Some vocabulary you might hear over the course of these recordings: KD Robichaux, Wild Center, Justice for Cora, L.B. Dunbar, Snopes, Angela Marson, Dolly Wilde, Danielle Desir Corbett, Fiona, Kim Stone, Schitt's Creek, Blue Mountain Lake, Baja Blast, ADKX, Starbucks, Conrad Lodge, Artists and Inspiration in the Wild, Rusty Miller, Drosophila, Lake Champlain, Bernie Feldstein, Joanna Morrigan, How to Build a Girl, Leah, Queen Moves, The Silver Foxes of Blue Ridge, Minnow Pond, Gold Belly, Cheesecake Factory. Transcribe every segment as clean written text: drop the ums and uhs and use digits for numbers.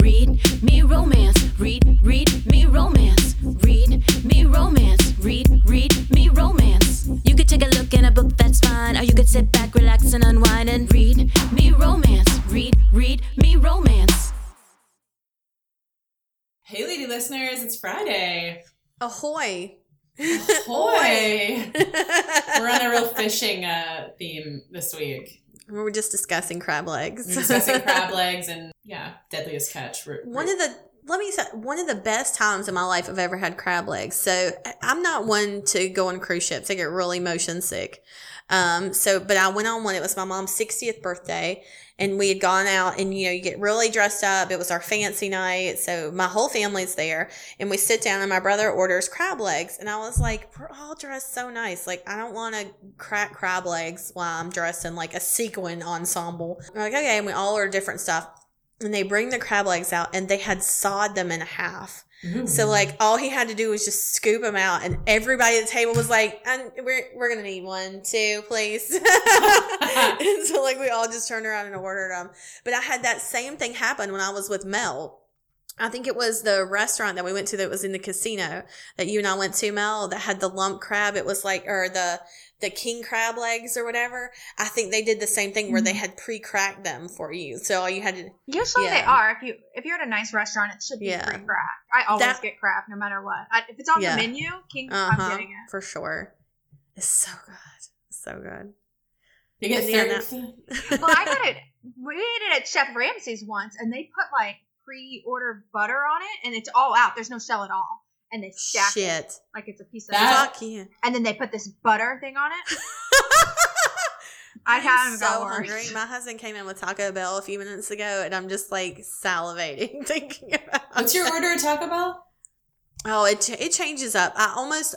Read me romance. Read me romance. Read me romance. Read me romance. You could take a look in a book, that's fine. Or you could sit back, relax, and unwind and read me romance. Read me romance. Hey, lady listeners, it's Friday. Ahoy. Ahoy. We're on a real fishing theme this week. We're just discussing crab legs. We're discussing crab legs and, yeah, Deadliest Catch. One of the best times in my life I've ever had crab legs. So I'm not one to go on cruise ships. I get really motion sick. But I went on one. It was my mom's 60th birthday, and we had gone out, and, you know, you get really dressed up. It was our fancy night. So my whole family's there, and we sit down, and my brother orders crab legs. And I was like, we're all dressed so nice. Like, I don't want to crack crab legs while I'm dressed in, like, a sequin ensemble. We're like, okay, and we all order different stuff. And they bring the crab legs out, and they had sawed them in half. Ooh. So, like, all he had to do was just scoop them out, and everybody at the table was like, we're going to need one, two, please. And so, like, we all just turned around and ordered them. But I had that same thing happen when I was with Mel. I think it was the restaurant that we went to that was in the casino that you and I went to, Mel, that had the lump crab. It was like – or the king crab legs or whatever. I think they did the same thing where they had pre-cracked them for you. So all you had to... Usually they are. If you're at a nice restaurant, it should be pre-cracked. I always get crab no matter what. If it's on the menu, king I'm getting it. For sure. It's so good. It's so good. You get served. Well, I got it. We ate it at Chef Ramsay's once, and they put like pre-order butter on it, and it's all out. There's no shell at all. And they stack it like it's a piece of meat. And then they put this butter thing on it. I'm so hungry. My husband came in with Taco Bell a few minutes ago, and I'm just like salivating thinking about it. What's your order at Taco Bell? Oh, it changes up. There's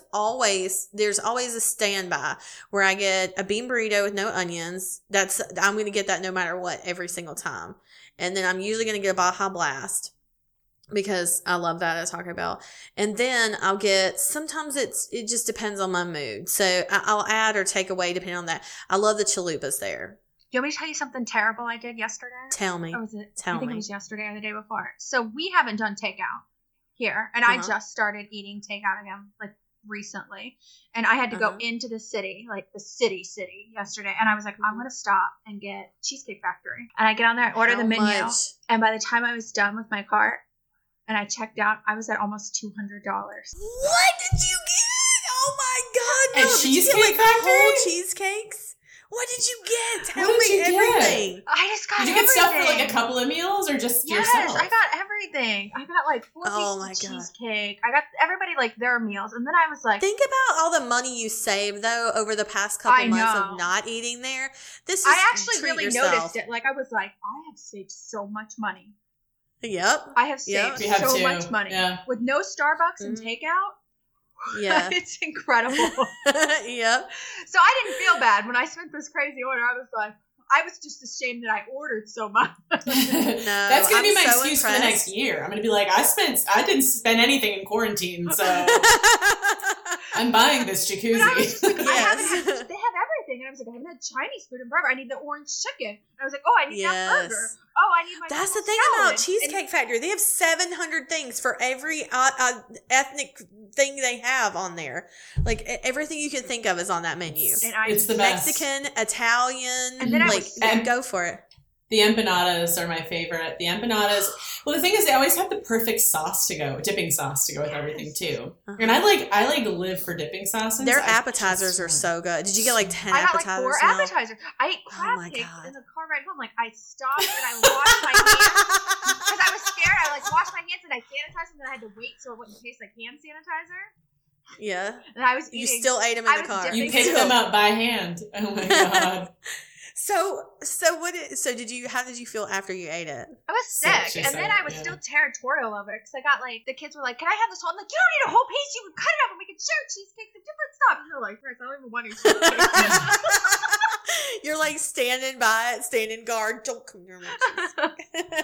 always a standby where I get a bean burrito with no onions. I'm going to get that no matter what every single time. And then I'm usually going to get a Baja Blast, because I love that at Taco Bell. And then I'll get, sometimes it just depends on my mood. So I'll add or take away depending on that. I love the chalupas there. Do you want me to tell you something terrible I did yesterday? Tell me. Or was it? Tell me. I think it was yesterday or the day before. So we haven't done takeout here. And I just started eating takeout again, like, recently. And I had to go into the city, like the city yesterday. And I was like, I'm going to stop and get Cheesecake Factory. And I get on there and order the menu. And by the time I was done with my cart, and I checked out, I was at almost $200. What did you get? Oh my God. No, Cheesecake Factory? Whole cheesecakes? What did you get? Tell me everything. I just got everything. Did you get stuff for like a couple of meals or just yourself? Yes, I got everything. I got like 4 pieces of cheesecake. I got everybody like their meals. And then I was like. Think about all the money you saved though over the past couple months of not eating there. I actually really noticed it. Like I was like, I have saved so much money. Yep. I have saved so much money. Yeah. With no Starbucks and takeout. Yeah. It's incredible. Yep. So I didn't feel bad when I spent this crazy order. I was like, I was just ashamed that I ordered so much. No, that's going to be my excuse for the next year. I'm going to be like, I didn't spend anything in quarantine, so I'm buying this jacuzzi. But I was just like, they have everything. And I was like, I haven't had Chinese food in forever. I need the orange chicken. And I was like, oh, I need that burger. Oh, I need my That's the thing salad. About Cheesecake Factory. They have 700 things for every ethnic thing they have on there. Like, everything you can think of is on that menu. It's the best. Mexican, Italian, and then go for it. The empanadas are my favorite. The empanadas. Well, the thing is, they always have the perfect dipping sauce to go with everything too. Uh-huh. And I live for dipping sauces. Their appetizers are so good. Did you get like 10 appetizers? I got like 4 appetizers. I ate crab cakes in the car ride home. Like I stopped and I washed my hands because I was scared. I like washed my hands and I sanitized them, and I had to wait so it wouldn't taste like hand sanitizer. Yeah. And I was eating. You still ate them in the car. You picked them up by hand. Oh my God. How did you feel after you ate it? I was sick, and then I was still territorial of it because I got like the kids were like, "Can I have this whole?" I'm like, "You don't need a whole piece. You can cut it up, and we can share cheesecakes and different stuff." And they're like, "I don't even want to." You're like standing guard. Don't come near my cheesecake.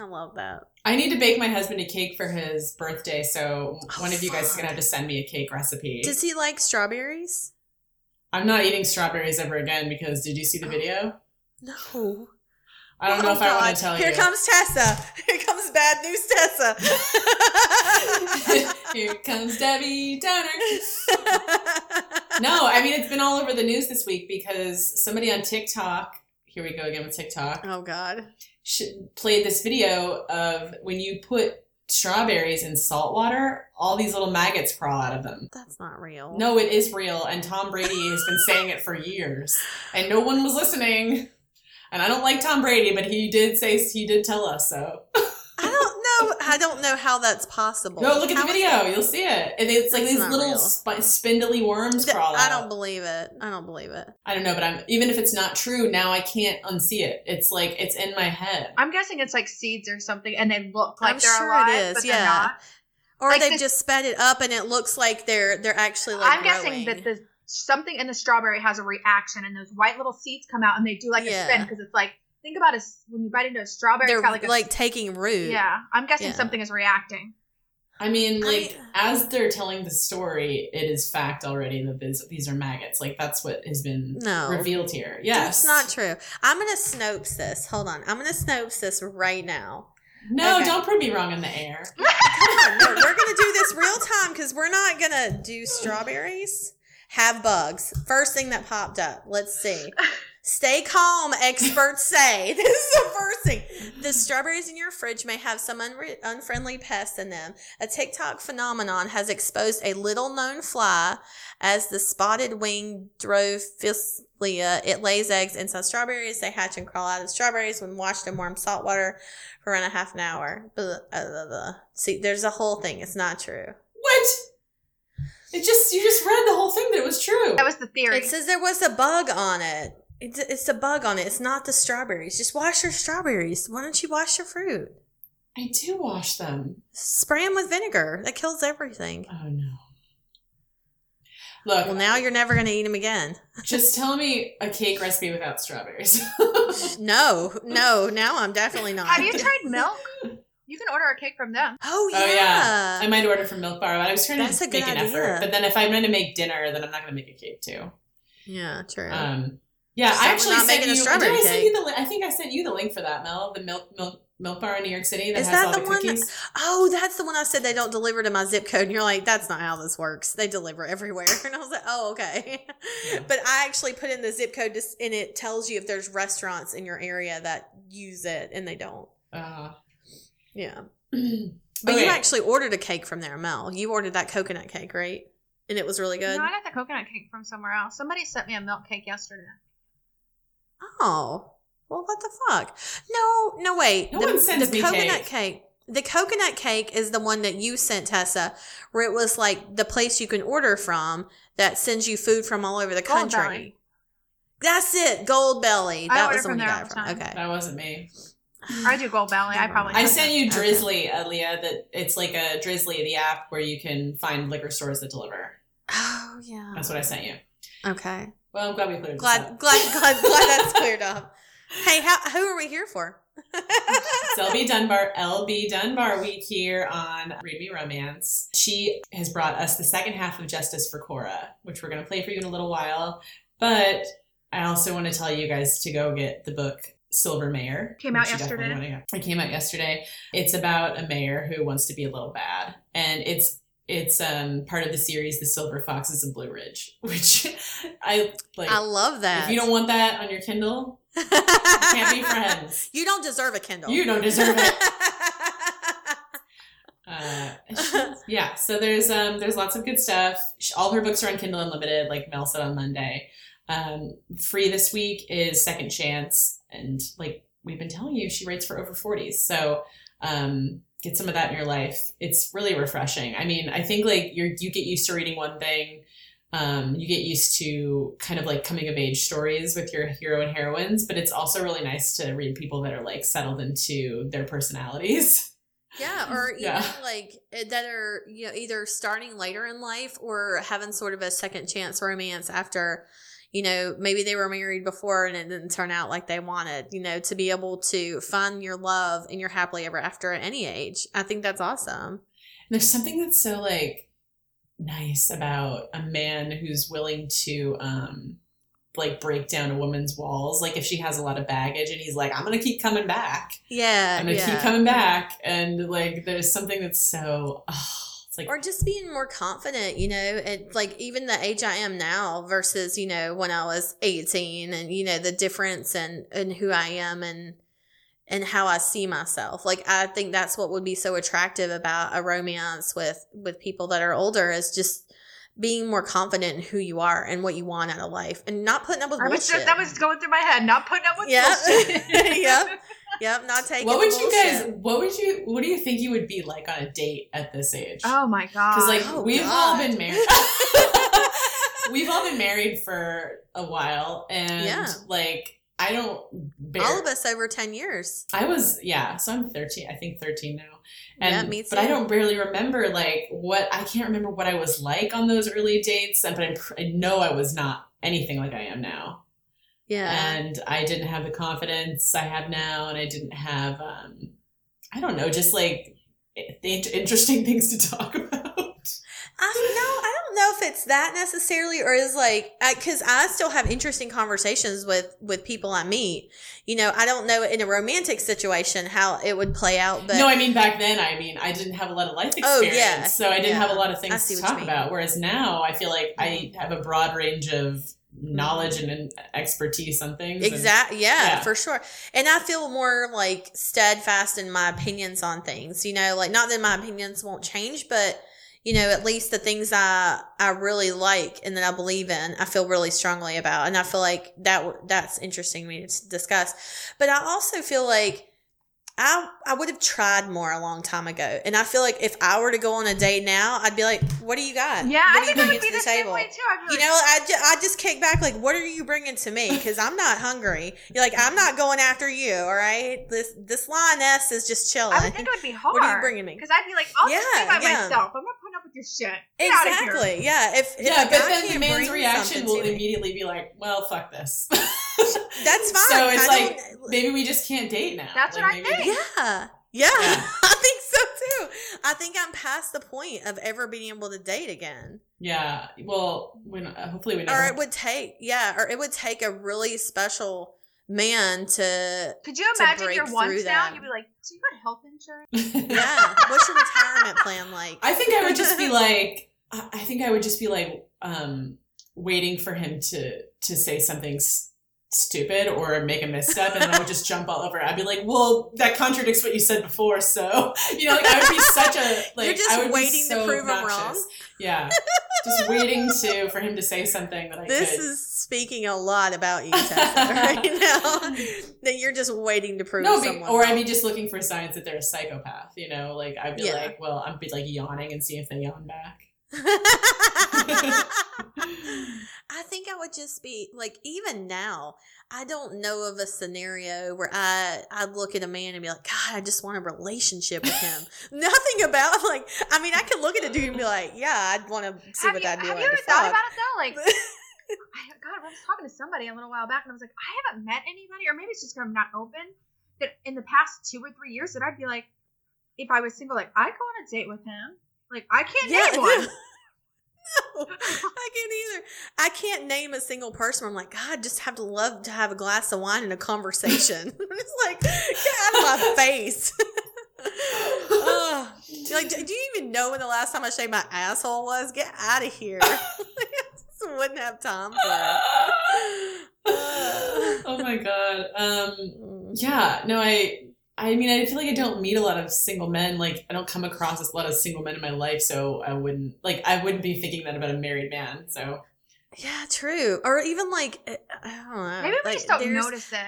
I love that. I need to bake my husband a cake for his birthday, so one of you guys is gonna have to send me a cake recipe. Does he like strawberries? I'm not eating strawberries ever again because did you see the video? No. I don't know if I want to tell you. Here comes Tessa. Here comes bad news Tessa. Here comes Debbie Downer. No, I mean, it's been all over the news this week because somebody on TikTok, here we go again with TikTok. Oh, God. Played this video of when you put strawberries in salt water, all these little maggots crawl out of them. That's not real. No, it is real. And Tom Brady has been saying it for years. And no one was listening. And I don't like Tom Brady, but he did tell us, so. I don't know how that's possible. No, look at the video. You'll see it. And it's like these little spindly worms crawl out. I don't believe it. I don't know, but even if it's not true, now I can't unsee it. It's like, it's in my head. I'm guessing it's like seeds or something, and they look like they're alive, but they're not. Or like they've just sped it up, and it looks like they're actually like growing. I'm guessing that something in the strawberry has a reaction, and those white little seeds come out, and they do like a spin, because it's like, think about when you bite into a strawberry. They're like taking root. Yeah. I'm guessing something is reacting. I mean, like, as they're telling the story, it is fact already that these are maggots. Like, that's what has been revealed here. Yes. It's not true. I'm going to Snopes this. Hold on. I'm going to Snopes this right now. No, okay. Don't put me wrong in the air. Come on. No, we're going to do this real time because we're not going to do strawberries. Have bugs. First thing that popped up. Let's see. Stay calm, experts say. This is the first thing. The strawberries in your fridge may have some unfriendly pests in them. A TikTok phenomenon has exposed a little-known fly as the spotted-winged Drosophila. It lays eggs inside strawberries. They hatch and crawl out of strawberries when washed in warm salt water for around a half an hour. Blah, blah, blah, blah. See, there's a whole thing. It's not true. What? You just read the whole thing that it was true. That was the theory. It says there was a bug on it. It's a bug on it. It's not the strawberries. Just wash your strawberries. Why don't you wash your fruit? I do wash them. Spray them with vinegar. That kills everything. Oh, no. Look. Well, now you're never going to eat them again. Just tell me a cake recipe without strawberries. No. Now I'm definitely not. Have you tried milk? You can order a cake from them. Oh, yeah. I might order from Milk Bar, but I was trying to make an effort. But then if I'm going to make dinner, then I'm not going to make a cake, too. Yeah, true. Yeah, so I actually sent you. I think I sent you the link for that, Mel. The milk bar in New York City that is has that all the cookies. That's the one I said they don't deliver to my zip code. And you're like, that's not how this works. They deliver everywhere. And I was like, oh, okay. Yeah. But I actually put in the zip code, and it tells you if there's restaurants in your area that use it, and they don't. Yeah. But okay. You actually ordered a cake from there, Mel. You ordered that coconut cake, right? And it was really good. No, I got the coconut cake from somewhere else. Somebody sent me a milk cake yesterday. Oh, well, what the fuck? No, wait. No one sends me coconut cake. The coconut cake is the one that you sent, Tessa, where it was like the place you can order from that sends you food from all over the country. Gold Belly. That's it, Gold Belly. That was the one you got from. Okay, that wasn't me. I do Gold Belly. I sent you Drizzly, Leah. That it's like a Drizzly, the app where you can find liquor stores that deliver. Oh yeah, that's what I sent you. Okay. Well, I'm glad we cleared this up. Glad that's cleared up. Hey, who are we here for? It's L.B. Dunbar week here on Read Me Romance. She has brought us the second half of Justice for Cora, which we're going to play for you in a little while. But I also want to tell you guys to go get the book Silver Mayor. Came out yesterday. It came out yesterday. It's about a mayor who wants to be a little bad. And it's part of the series The Silver Foxes of Blue Ridge, which I like. I love that. If you don't want that on your Kindle, you can't be friends. You don't deserve a Kindle. You don't deserve it. Yeah, so there's lots of good stuff. All her books are on Kindle Unlimited, like Mel said on Monday. Free this week is Second Chance, and like we've been telling you, she writes for over 40s. So get some of that in your life. It's really refreshing. I mean, I think like you get used to reading one thing. You get used to kind of like coming of age stories with your hero and heroines, but it's also really nice to read people that are like settled into their personalities. Yeah. Or even like that are, you know, either starting later in life or having sort of a second chance romance after, you know, maybe they were married before and it didn't turn out like they wanted, you know, to be able to find your love and your happily ever after at any age. I think that's awesome. And there's something that's so like nice about a man who's willing to like break down a woman's walls. Like if she has a lot of baggage and he's like, I'm going to keep coming back. Yeah. I'm going to keep coming back. And like, there's something that's so, it's like, or just being more confident, you know, and like even the age I am now versus, you know, when I was 18 and, you know, the difference and who I am and how I see myself. Like, I think that's what would be so attractive about a romance with people that are older is just being more confident in who you are and what you want out of life and not putting up with bullshit. That was going through my head. Not putting up with bullshit. Yep. Not taking what would bullshit. What do you think you would be like on a date at this age? Oh my God. Because like we've all been married. We've all been married for a while. And like, I don't bear. All of us over 10 years. I was, so I'm 13. I think 13 now. And, yeah, me too. But I don't barely remember, like, I can't remember what I was like on those early dates, but I know I was not anything like I am now. Yeah. And I didn't have the confidence I have now, and I didn't have, I don't know, just, like, interesting things to talk about. I don't know if it's that necessarily or is like – because I still have interesting conversations with people I meet. You know, I don't know in a romantic situation how it would play out. But no, I mean back then, I didn't have a lot of life experience. So I didn't have a lot of things to talk about. Whereas now I feel like I have a broad range of – knowledge and expertise on things. Exactly. Yeah, for sure. And I feel more like steadfast in my opinions on things, you know, like not that my opinions won't change, but you know, at least the things I really like and that I believe in, I feel really strongly about. And I feel like that's interesting to me to discuss. But I also feel like I would have tried more a long time ago. And I feel like if I were to go on a date now, I'd be like, what do you got? Yeah, what I think I would be the same way too. I'd be like, you know, I just kick back like, what are you bringing to me? Because I'm not hungry. You're like, I'm not going after you, all right? This lioness is just chilling. I would think it would be hard. What are you bringing me? Because I'd be like, I'll just be by myself. I'm not putting up with your shit. Get out of here. Yeah. If but then the man's reaction will immediately be like, well, fuck this. That's fine. So it's maybe we just can't date now. That's what I think. Yeah. I think so too. I think I'm past the point of ever being able to date again. Yeah. Well, hopefully we never. Or it would take, take a really special man to. Could you imagine your once now? You'd be like, so you got health insurance? Yeah. What's your retirement plan like? I think I would just be like, waiting for him to say something stupid or make a misstep, and then I would just jump all over it. I'd be like, well, that contradicts what you said before, so you know, like I would be such a like you're just I would waiting so to prove him wrong. Yeah. Just waiting for him to say something that I this could. This is speaking a lot about you, Tessa, right now. That you're just waiting to prove someone. Or I'd be just looking for signs that they're a psychopath, you know, like I'd be like, well, I'd be like yawning and see if they yawn back. I think I would just be like, even now, I don't know of a scenario where I'd look at a man and be like, God, I just want a relationship with him. Nothing about like, I mean, I could look at a dude and be like, yeah, I'd want to see what I'd do. Have you ever thought about it though? Like, I was talking to somebody a little while back and I was like, I haven't met anybody, or maybe it's just because I'm not open, that in the past 2 or 3 years that I'd be like, if I was single, like I'd go on a date with him. Like, I can't name one. No, I can't either. I can't name a single person where I'm like, God, just have to love to have a glass of wine and a conversation. It's like, get out of my face. Like, do you even know when the last time I shaved my asshole was? Get out of here. I just wouldn't have time for it. Oh, my God. I mean, I feel like I don't meet a lot of single men. Like, I don't come across a lot of single men in my life, so I wouldn't be thinking that about a married man, so. Yeah, true. Or even, like, I don't know. Maybe we just don't notice it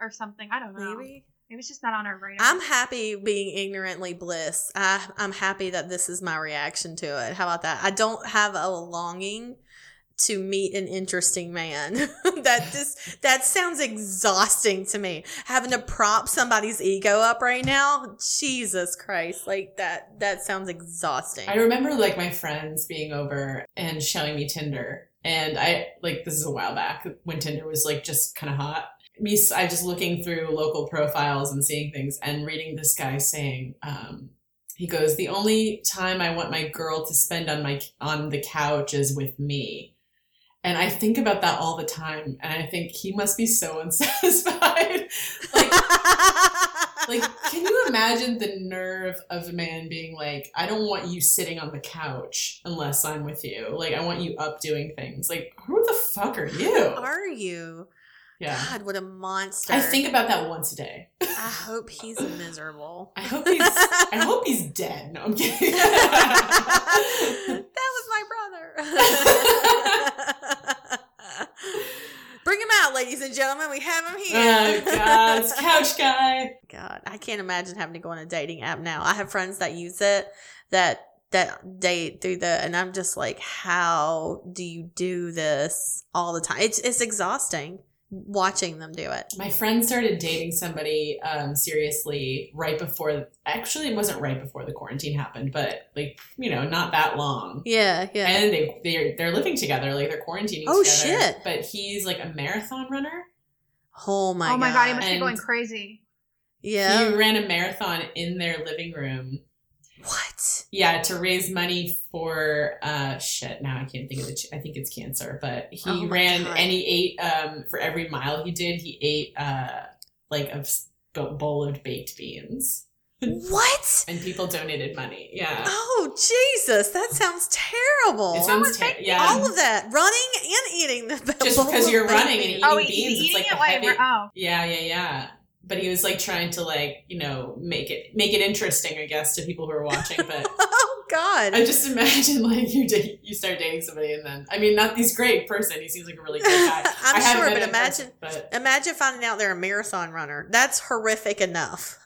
or something. I don't know. Maybe it's just not on our radar. I'm happy being ignorantly bliss. I'm happy that this is my reaction to it. How about that? I don't have a longing to meet an interesting man. That sounds exhausting to me. Having to prop somebody's ego up right now, Jesus Christ, like that sounds exhausting. I remember like my friends being over and showing me Tinder, and I like this is a while back when Tinder was like just kind of hot. I just looking through local profiles and seeing things and reading this guy saying, he goes, the only time I want my girl to spend on the couch is with me. And I think about that all the time. And I think he must be so unsatisfied. Like, can you imagine the nerve of a man being like, I don't want you sitting on the couch unless I'm with you. Like, I want you up doing things. Like, who the fuck are you? Who are you? Yeah. God, what a monster. I think about that once a day. I hope he's miserable. I hope he's dead. No, I'm kidding. That was my brother. Bring him out, ladies and gentlemen. We have him here. Oh, God. It's Couch Guy. God, I can't imagine having to go on a dating app now. I have friends that use it, that date through and I'm just like, how do you do this all the time? It's exhausting watching them do it. My friend started dating somebody seriously right before, actually it wasn't right before the quarantine happened, but like, you know, not that long. Yeah, yeah. And they're living together, like they're quarantining together. Oh shit. But he's like a marathon runner. Oh my god, he must be going crazy. Yeah. He ran a marathon in their living room. What? Yeah, to raise money for shit. Now I can't think of it. I think it's cancer. But he ran and he ate for every mile he did. He ate like a bowl of baked beans. What? And people donated money. Yeah. Oh Jesus, that sounds terrible. It sounds terrible. Yeah. All of that running and eating the just bowl because you're running and eating beans. It's like a heavy. Yeah. But he was like trying to like, you know, make it interesting, I guess, to people who are watching. But oh God, I just imagine like you start dating somebody and then, I mean, not he's a great person. He seems like a really good guy. I'm sure, but imagine finding out they're a marathon runner. That's horrific enough.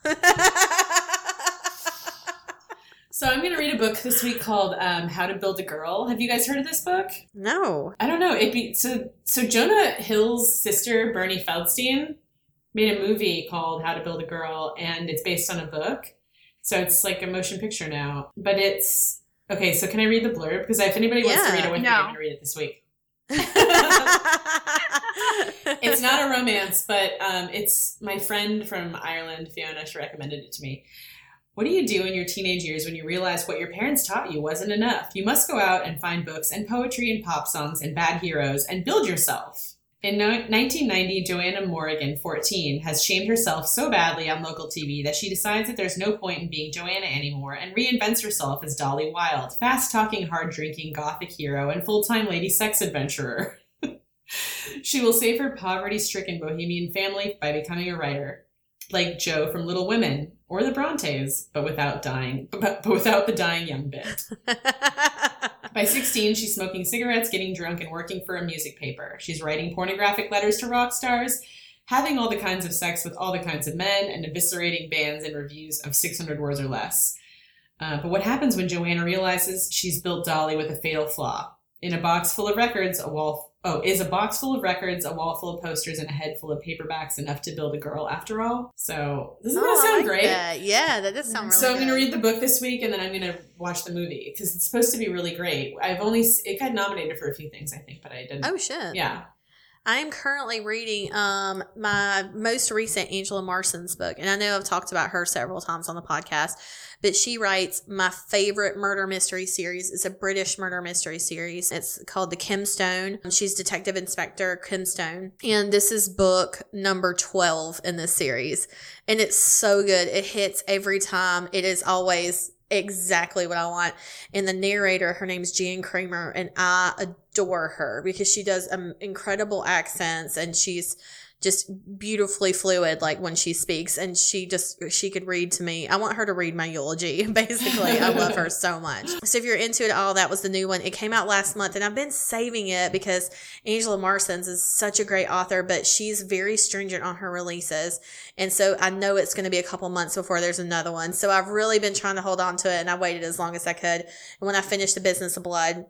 So I'm going to read a book this week called How to Build a Girl. Have you guys heard of this book? No, I don't know. So Jonah Hill's sister, Bernie Feldstein, made a movie called How to Build a Girl, and it's based on a book. So it's like a motion picture now. But it's... Okay, so can I read the blurb? Because if anybody wants to read it with me, I'm going to read it this week. It's not a romance, but it's my friend from Ireland, Fiona, she recommended it to me. What do you do in your teenage years when you realize what your parents taught you wasn't enough? You must go out and find books and poetry and pop songs and bad heroes and build yourself. In 1990, Joanna Morrigan, 14, has shamed herself so badly on local TV that she decides that there's no point in being Joanna anymore and reinvents herself as Dolly Wilde, fast-talking, hard-drinking, gothic hero and full-time lady sex adventurer. She will save her poverty-stricken bohemian family by becoming a writer, like Jo from Little Women or the Brontes, but without the dying young bit. By 16, she's smoking cigarettes, getting drunk, and working for a music paper. She's writing pornographic letters to rock stars, having all the kinds of sex with all the kinds of men, and eviscerating bands and reviews of 600 words or less. But what happens when Joanna realizes she's built Dolly with a fatal flaw? Is a box full of records, a wall full of posters, and a head full of paperbacks enough to build a girl after all? So this is going to sound great. That. Yeah, that does sound really good. So I'm going to read the book this week, and then I'm going to watch the movie, because it's supposed to be really great. It got nominated for a few things, I think, but I didn't. Oh, shit. Yeah. I am currently reading my most recent Angela Marson's book, and I know I've talked about her several times on the podcast, but she writes my favorite murder mystery series. It's a British murder mystery series. It's called the Kim Stone. She's Detective Inspector Kim Stone, and this is book number 12 in this series, and it's so good. It hits every time. It is always exactly what I want. And the narrator, her name's Jan Kramer, and I adore her because she does incredible accents, and she's just beautifully fluid, like when she speaks, and she could read to me. I want her to read my eulogy, basically. I love her so much. So if you're into it all, that was the new one. It came out last month, and I've been saving it because Angela Marsons is such a great author, but she's very stringent on her releases, and so I know it's going to be a couple months before there's another one. So I've really been trying to hold on to it, and I waited as long as I could. And when I finished The Business of Blood,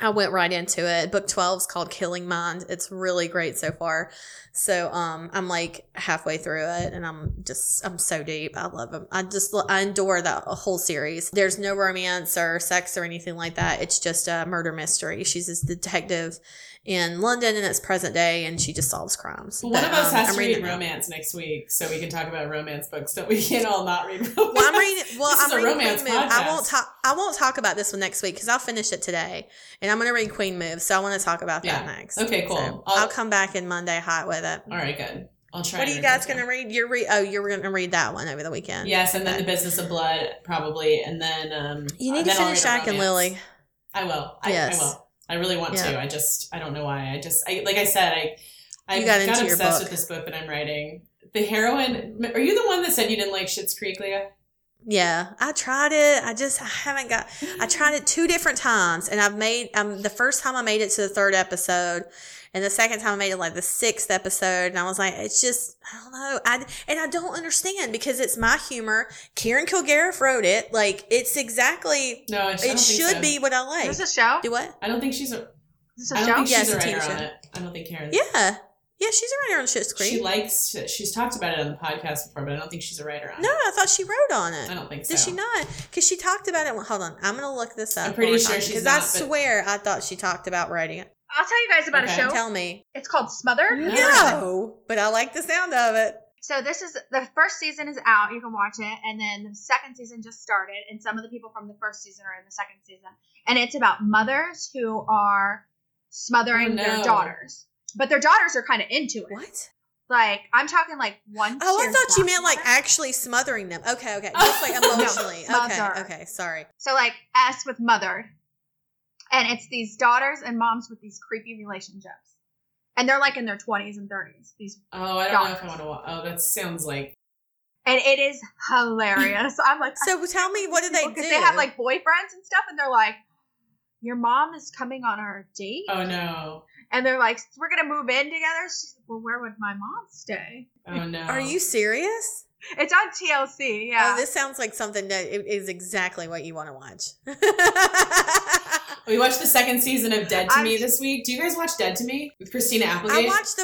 I went right into it. Book 12 is called Killing Mind. It's really great so far. So I'm like halfway through it, and I'm so deep. I love them. I adore that whole series. There's no romance or sex or anything like that. It's just a murder mystery. She's this detective in London, and it's present day, and she just solves crimes. Well, one of us has to read romance next week, so we can talk about romance books. So we can't all not read romance. Well, I'm reading. This is a romance podcast. I won't talk about this one next week because I'll finish it today, and I'm going to read Queen Moves, so I want to talk about that next. Okay, cool. So I'll come back in Monday hot with it. All right, good. I'll try. What are you guys going to read? You're going to read that one over the weekend. Yes, and then The Business of Blood, probably. And then... you need to finish Shaq and Lily. I will. I will. I really want to. I don't know why. Like I said, I got obsessed with this book that I'm writing. The heroine... Are you the one that said you didn't like Schitt's Creek, Leah? Yeah, I tried it. I haven't got... I tried it 2 different times, and I've made... the first time I made it to the 3rd episode... And the second time I made it, like, the 6th episode, and I was like, it's just, I don't know. I don't understand, because it's my humor. Karen Kilgariff wrote it. Like, it's exactly, it should be what I like. Is this a show? Do what? I don't think she's a, is this a I don't show? Think she's a writer on it. I don't think Karen's. Yeah. Yeah, she's a writer on Schitt's Creek. She's talked about it on the podcast before, but I don't think she's a writer on it. No, I thought she wrote on it. I don't think so. Did she not? Because she talked about it. Hold on. I'm going to look this up. I'm pretty sure she's not. Because I swear I thought she talked about writing it. I'll tell you guys about a show. Tell me. It's called Smother. No, but I like the sound of it. So this is, the first season is out. You can watch it. And then the second season just started. And some of the people from the first season are in the second season. And it's about mothers who are smothering their daughters. But their daughters are kind of into it. What? Like, I'm talking like one. Oh, I thought you meant like actually smothering them. Okay. Just like emotionally. No, okay, sorry. So like S with mothered. And it's these daughters and moms with these creepy relationships. And they're like in their 20s and 30s. These I don't know if I want to watch. Oh, that sounds like. And it is hilarious. I'm like. So tell me, what do they do? Because they have like boyfriends and stuff. And they're like, your mom is coming on our date. Oh, no. And they're like, we're going to move in together. She's like, well, where would my mom stay? Oh, no. Are you serious? It's on TLC, yeah. Oh, this sounds like something that is exactly what you want to watch. We watched the second season of Dead to Me this week. Do you guys watch Dead to Me with Christina Applegate? I watched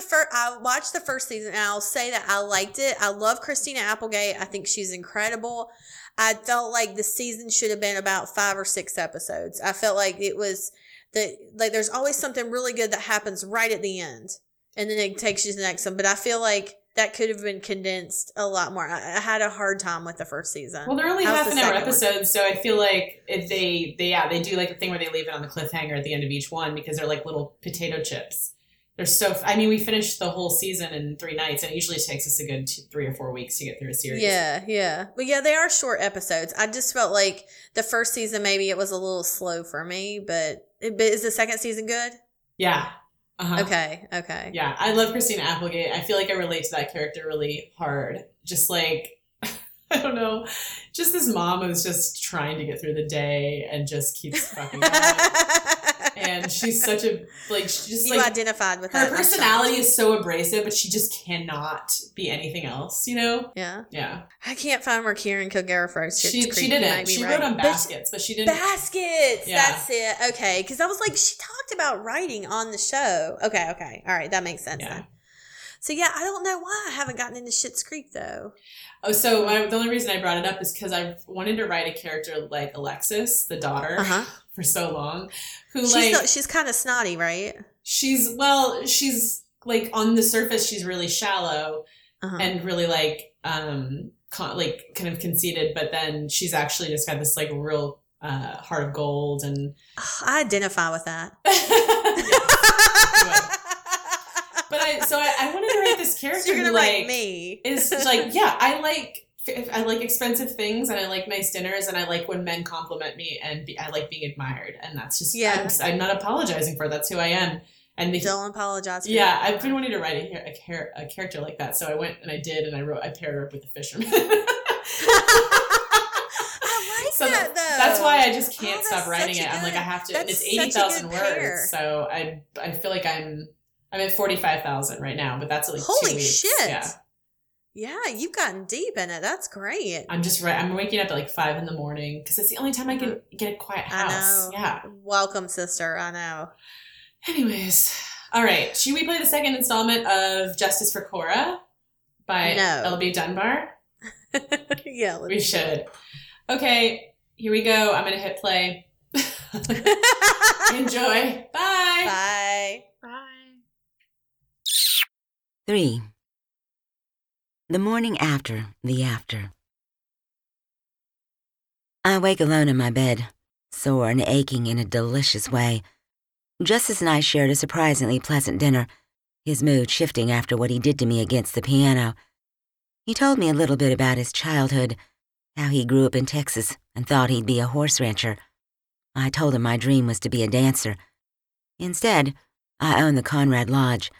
the first season, and I'll say that I liked it. I love Christina Applegate. I think she's incredible. I felt like the season should have been about 5 or 6 episodes. I felt like it was there's always something really good that happens right at the end, and then it takes you to the next one. But I feel like that could have been condensed a lot more. I had a hard time with the first season. Well, they're only half an hour episodes, so I feel like if they do like a thing where they leave it on the cliffhanger at the end of each one, because they're like little potato chips. They're so. I mean, we finished the whole season in 3 nights, and it usually takes us a good 3 or 4 weeks to get through a series. Yeah. But yeah, they are short episodes. I just felt like the first season maybe it was a little slow for me, but is the second season good? Yeah. Uh-huh. Okay. Yeah, I love Christina Applegate. I feel like I relate to that character really hard. Just like, I don't know, just this mom who's just trying to get through the day and just keeps fucking up. And she's such a, like, she just, like, you identified with her personality is so abrasive, but she just cannot be anything else, you know? Yeah. I can't find where Karen Kilgariff wrote Schitt's Creek. She didn't. She wrote on Baskets, but she didn't. Baskets! Yeah. That's it. Okay. Because I was like, she talked about writing on the show. Okay. All right. That makes sense then. So, yeah, I don't know why I haven't gotten into Schitt's Creek, though. Oh, so the only reason I brought it up is because I wanted to write a character like Alexis, the daughter, for so long. Who she's kind of snotty, right? She's, like, on the surface, she's really shallow and really, like, kind of conceited. But then she's actually just got this, like, real heart of gold. And I identify with that. Yes. But I wanted to write this character. So you're gonna write me. Is like, yeah, I like expensive things, and I like nice dinners, and I like when men compliment me, and I like being admired, and that's just I'm not apologizing for it. That's who I am. And don't apologize for that. I've been wanting to write a character like that, so I went and I did, and I paired her up with a fisherman. So that's why I just can't stop writing it. I'm like, I have to. And it's 80,000 words, so I feel like I'm at 45,000 right now, but that's like holy 2 weeks. Shit. Yeah, you've gotten deep in it. That's great. I'm just right. I'm waking up at like 5 in the morning because it's the only time I can get a quiet house. I know. Yeah. Welcome, sister. I know. Anyways, all right. Should we play the second installment of Justice for Cora by L.B. Dunbar? Yeah, we should. Okay, here we go. I'm gonna hit play. Enjoy. Bye. Bye. 3. The morning after the after. I wake alone in my bed, sore and aching in a delicious way, Justice and I shared a surprisingly pleasant dinner, his mood shifting after what he did to me against the piano. He told me a little bit about his childhood, how he grew up in Texas and thought he'd be a horse rancher. I told him my dream was to be a dancer. Instead, I owned the Conrad Lodge.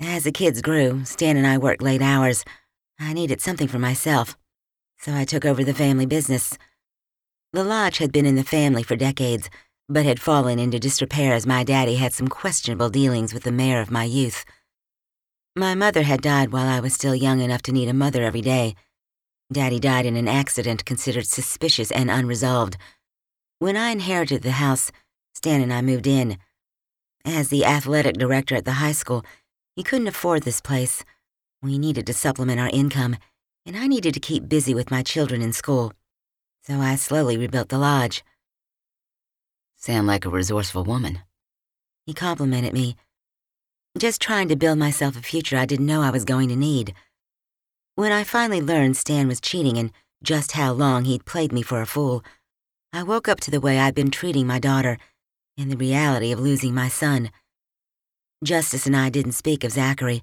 As the kids grew, Stan and I worked late hours. I needed something for myself, so I took over the family business. The lodge had been in the family for decades, but had fallen into disrepair as my daddy had some questionable dealings with the mayor of my youth. My mother had died while I was still young enough to need a mother every day. Daddy died in an accident considered suspicious and unresolved. When I inherited the house, Stan and I moved in. As the athletic director at the high school, he couldn't afford this place. We needed to supplement our income, and I needed to keep busy with my children in school. So I slowly rebuilt the lodge. Sound like a resourceful woman. He complimented me. Just trying to build myself a future I didn't know I was going to need. When I finally learned Stan was cheating and just how long he'd played me for a fool, I woke up to the way I'd been treating my daughter and the reality of losing my son. Justice and I didn't speak of Zachary,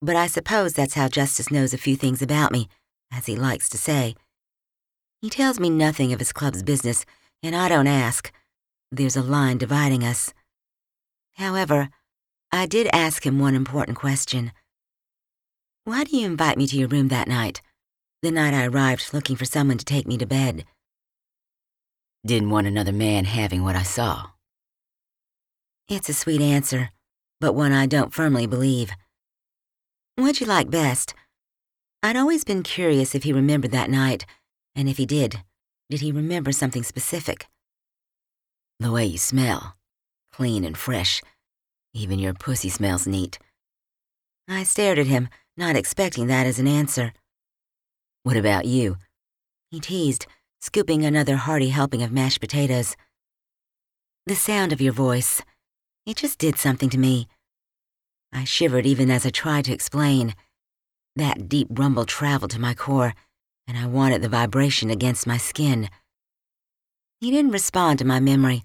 but I suppose that's how Justice knows a few things about me, as he likes to say. He tells me nothing of his club's business, and I don't ask. There's a line dividing us. However, I did ask him one important question. Why do you invite me to your room that night, the night I arrived looking for someone to take me to bed? Didn't want another man having what I saw. It's a sweet answer, but one I don't firmly believe. What'd you like best? I'd always been curious if he remembered that night, and if he did he remember something specific? The way you smell, clean and fresh. Even your pussy smells neat. I stared at him, not expecting that as an answer. What about you? He teased, scooping another hearty helping of mashed potatoes. The sound of your voice. It just did something to me. I shivered even as I tried to explain. That deep rumble traveled to my core, and I wanted the vibration against my skin. He didn't respond to my memory,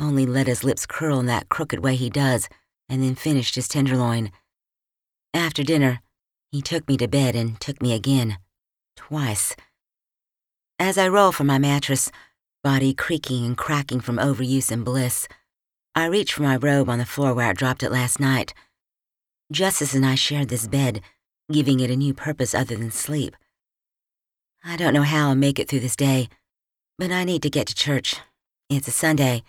only let his lips curl in that crooked way he does, and then finished his tenderloin. After dinner, he took me to bed and took me again, twice. As I roll for my mattress, body creaking and cracking from overuse and bliss, I reached for my robe on the floor where I dropped it last night. Justice and I shared this bed, giving it a new purpose other than sleep. I don't know how I'll make it through this day, but I need to get to church. It's a Sunday.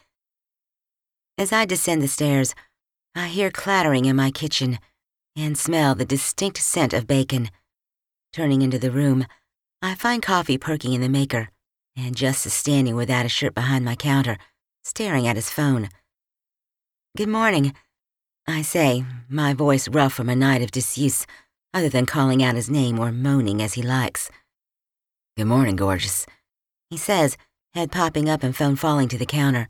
As I descend the stairs, I hear clattering in my kitchen and smell the distinct scent of bacon. Turning into the room, I find coffee perking in the maker and Justice standing without a shirt behind my counter, staring at his phone. Good morning, I say, my voice rough from a night of disuse, other than calling out his name or moaning as he likes. Good morning, gorgeous, he says, head popping up and phone falling to the counter.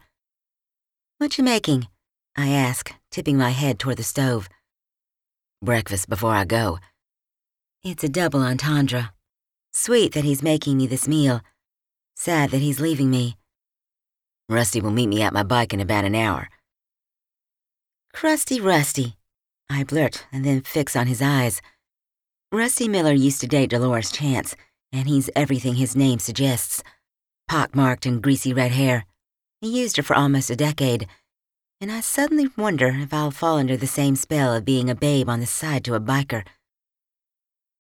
What you making? I ask, tipping my head toward the stove. Breakfast before I go. It's a double entendre. Sweet that he's making me this meal. Sad that he's leaving me. Rusty will meet me at my bike in about an hour. Crusty Rusty, I blurt and then fix on his eyes. Rusty Miller used to date Dolores Chance, and he's everything his name suggests. Pockmarked and greasy red hair. He used her for almost a decade, and I suddenly wonder if I'll fall under the same spell of being a babe on the side to a biker.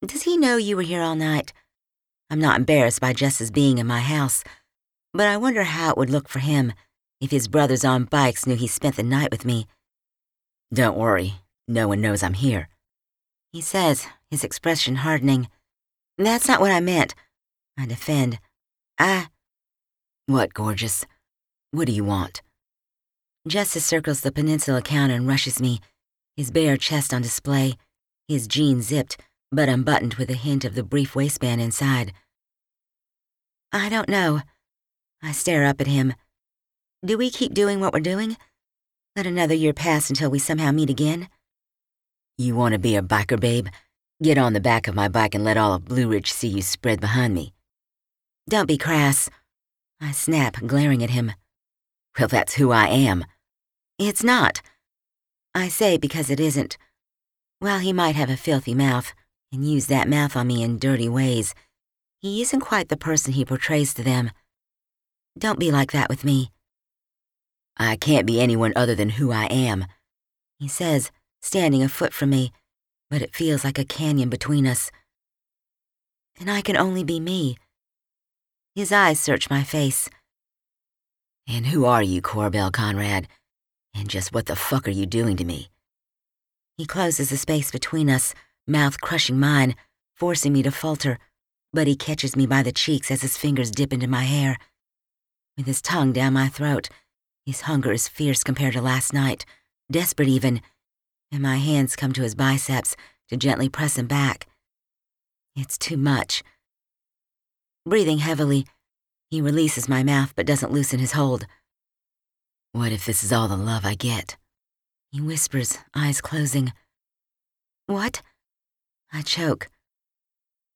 Does he know you were here all night? I'm not embarrassed by Justice being in my house, but I wonder how it would look for him if his brothers on bikes knew he spent the night with me. Don't worry, no one knows I'm here, he says, his expression hardening. That's not what I meant, I defend. What, gorgeous? What do you want? Justice circles the peninsula counter and rushes me, his bare chest on display, his jeans zipped but unbuttoned with a hint of the brief waistband inside. I don't know. I stare up at him. Do we keep doing what we're doing? Let another year pass until we somehow meet again? You want to be a biker babe? Get on the back of my bike and let all of Blue Ridge see you spread behind me. Don't be crass, I snap, glaring at him. Well, that's who I am, It's not. I say because it isn't. While he might have a filthy mouth and use that mouth on me in dirty ways, he isn't quite the person he portrays to them. Don't be like that with me. I can't be anyone other than who I am, he says, standing a foot from me, but it feels like a canyon between us. And I can only be me. His eyes search my face. And who are you, Corbell Conrad? And just what the fuck are you doing to me? He closes the space between us, mouth crushing mine, forcing me to falter, but he catches me by the cheeks as his fingers dip into my hair. With his tongue down my throat, his hunger is fierce compared to last night, desperate even, and my hands come to his biceps to gently press him back. It's too much. Breathing heavily, he releases my mouth but doesn't loosen his hold. What if this is all the love I get? He whispers, eyes closing. What? I choke.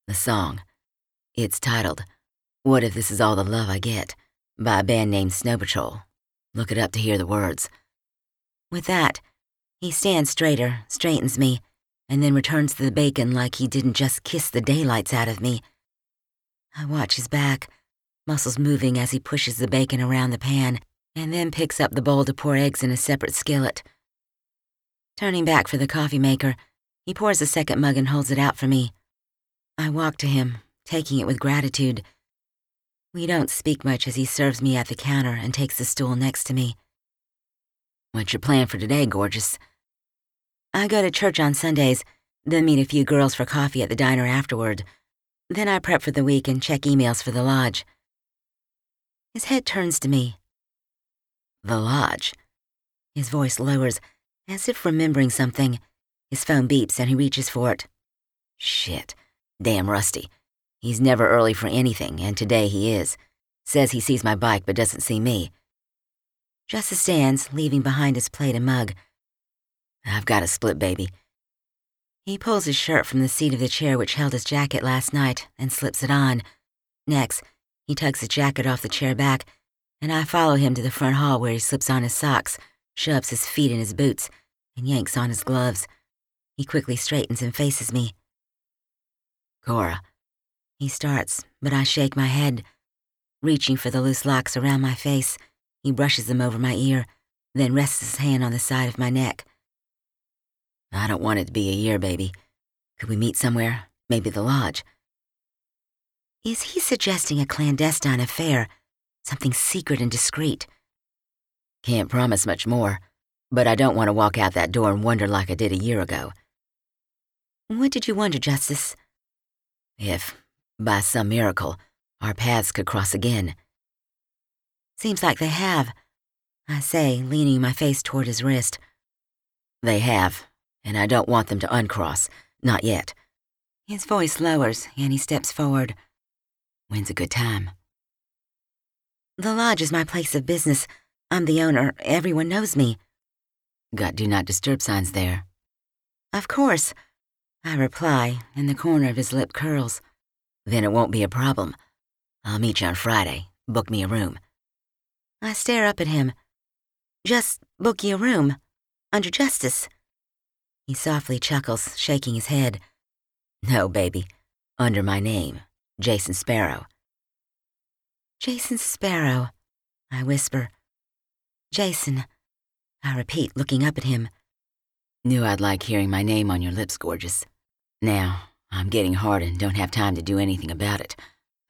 The song. It's titled, What If This Is All the Love I Get, by a band named Snow Patrol. Look it up to hear the words. With that, he stands straighter, straightens me, and then returns to the bacon like he didn't just kiss the daylights out of me. I watch his back, muscles moving as he pushes the bacon around the pan, and then picks up the bowl to pour eggs in a separate skillet. Turning back for the coffee maker, he pours a second mug and holds it out for me. I walk to him, taking it with gratitude. We don't speak much as he serves me at the counter and takes the stool next to me. What's your plan for today, gorgeous? I go to church on Sundays, then meet a few girls for coffee at the diner afterward. Then I prep for the week and check emails for the lodge. His head turns to me. The lodge? His voice lowers, as if remembering something. His phone beeps and he reaches for it. Shit. Damn rusty. He's never early for anything, and today he is. Says he sees my bike but doesn't see me. Justice stands, leaving behind his plate and mug. I've got a split, baby. He pulls his shirt from the seat of the chair which held his jacket last night and slips it on. Next, he tugs his jacket off the chair back, and I follow him to the front hall where he slips on his socks, shoves his feet in his boots, and yanks on his gloves. He quickly straightens and faces me. Cora. He starts, but I shake my head. Reaching for the loose locks around my face, he brushes them over my ear, then rests his hand on the side of my neck. I don't want it to be a year, baby. Could we meet somewhere? Maybe the lodge. Is he suggesting a clandestine affair? Something secret and discreet? Can't promise much more, but I don't want to walk out that door and wonder like I did a year ago. What did you wonder, Justice? If, by some miracle, our paths could cross again. Seems like they have, I say, leaning my face toward his wrist. They have. And I don't want them to uncross, not yet. His voice lowers, and he steps forward. When's a good time? The lodge is my place of business. I'm the owner. Everyone knows me. Got do not disturb signs there. Of course, I reply, and the corner of his lip curls. Then it won't be a problem. I'll meet you on Friday. Book me a room. I stare up at him. Just book you a room. Under Justice. He softly chuckles, shaking his head. No, baby. Under my name, Jason Sparrow. Jason Sparrow, I whisper. Jason, I repeat, looking up at him. Knew I'd like hearing my name on your lips, gorgeous. Now, I'm getting hard and don't have time to do anything about it.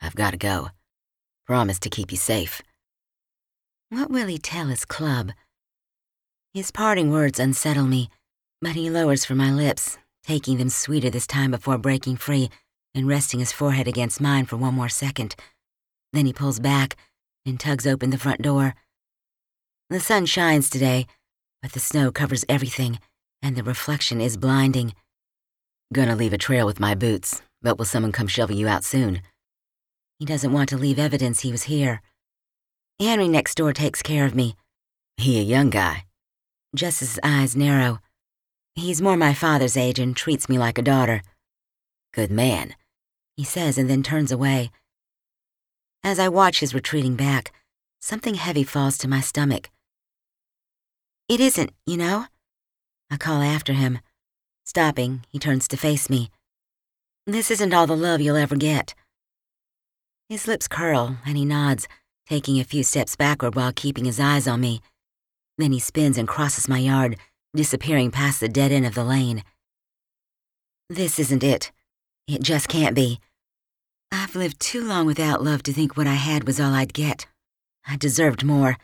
I've got to go. Promise to keep you safe. What will he tell his club? His parting words unsettle me. But he lowers for my lips, taking them sweeter this time before breaking free and resting his forehead against mine for one more second. Then he pulls back and tugs open the front door. The sun shines today, but the snow covers everything, and the reflection is blinding. Gonna leave a trail with my boots, but will someone come shovel you out soon? He doesn't want to leave evidence he was here. Henry next door takes care of me. He a young guy. Justice's eyes narrow. He's more my father's age and treats me like a daughter. Good man, he says and then turns away. As I watch his retreating back, something heavy falls to my stomach. It isn't, you know? I call after him. Stopping, he turns to face me. This isn't all the love you'll ever get. His lips curl, and he nods, taking a few steps backward while keeping his eyes on me. Then he spins and crosses my yard, disappearing past the dead end of the lane. This isn't it. It just can't be. I've lived too long without love to think what I had was all I'd get. I deserved more,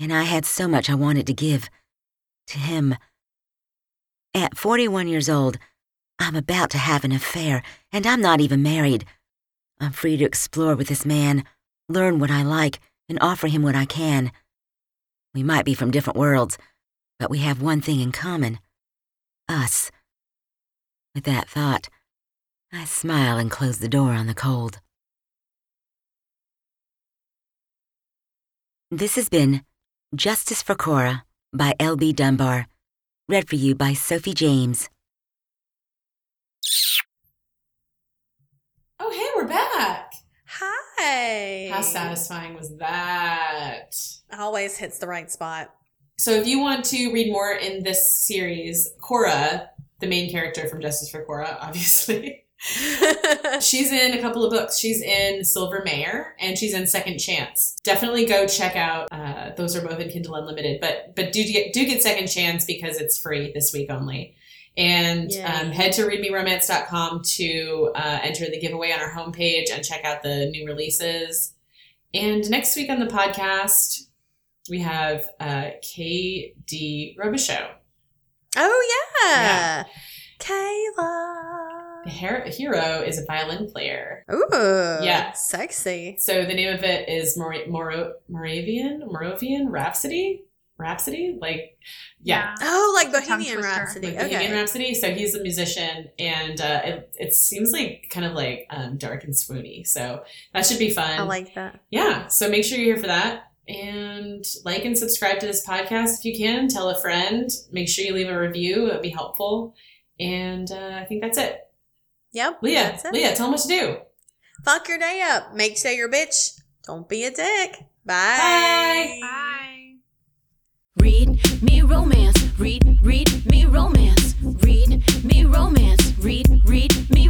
and I had so much I wanted to give. To him. At 41 years old, I'm about to have an affair, and I'm not even married. I'm free to explore with this man, learn what I like, and offer him what I can. We might be from different worlds, but we have one thing in common. Us. With that thought, I smile and close the door on the cold. This has been Justice for Cora by L.B. Dunbar, read for you by Sophie James. Oh, hey, we're back. Hi. How satisfying was that? Always hits the right spot. So if you want to read more in this series, Cora, the main character from Justice for Cora, obviously. She's in a couple of books. She's in Silver Mayor and she's in Second Chance. Definitely go check out. Those are both in Kindle Unlimited, but do get Second Chance because it's free this week only. And head to readmeromance.com to enter the giveaway on our homepage and check out the new releases. And next week on the podcast, we have KD Robichaux. Oh, yeah. Kayla. The hero is a violin player. Ooh. Yeah. Sexy. So the name of it is Moravian Rhapsody? Like, yeah. Oh, like Bohemian Rhapsody. Like Bohemian Rhapsody. So he's a musician, and it seems like kind of like dark and swoony. So that should be fun. I like that. Yeah. So make sure you're here for that. And like and subscribe to this podcast if you can. Tell a friend. Make sure you leave a review. It would be helpful. And I think that's it. Yep. Leah, tell them what to do. Fuck your day up. Make sure you're a bitch. Don't be a dick. Bye. Bye. Read me romance. Read me romance. Read me romance. Read me romance.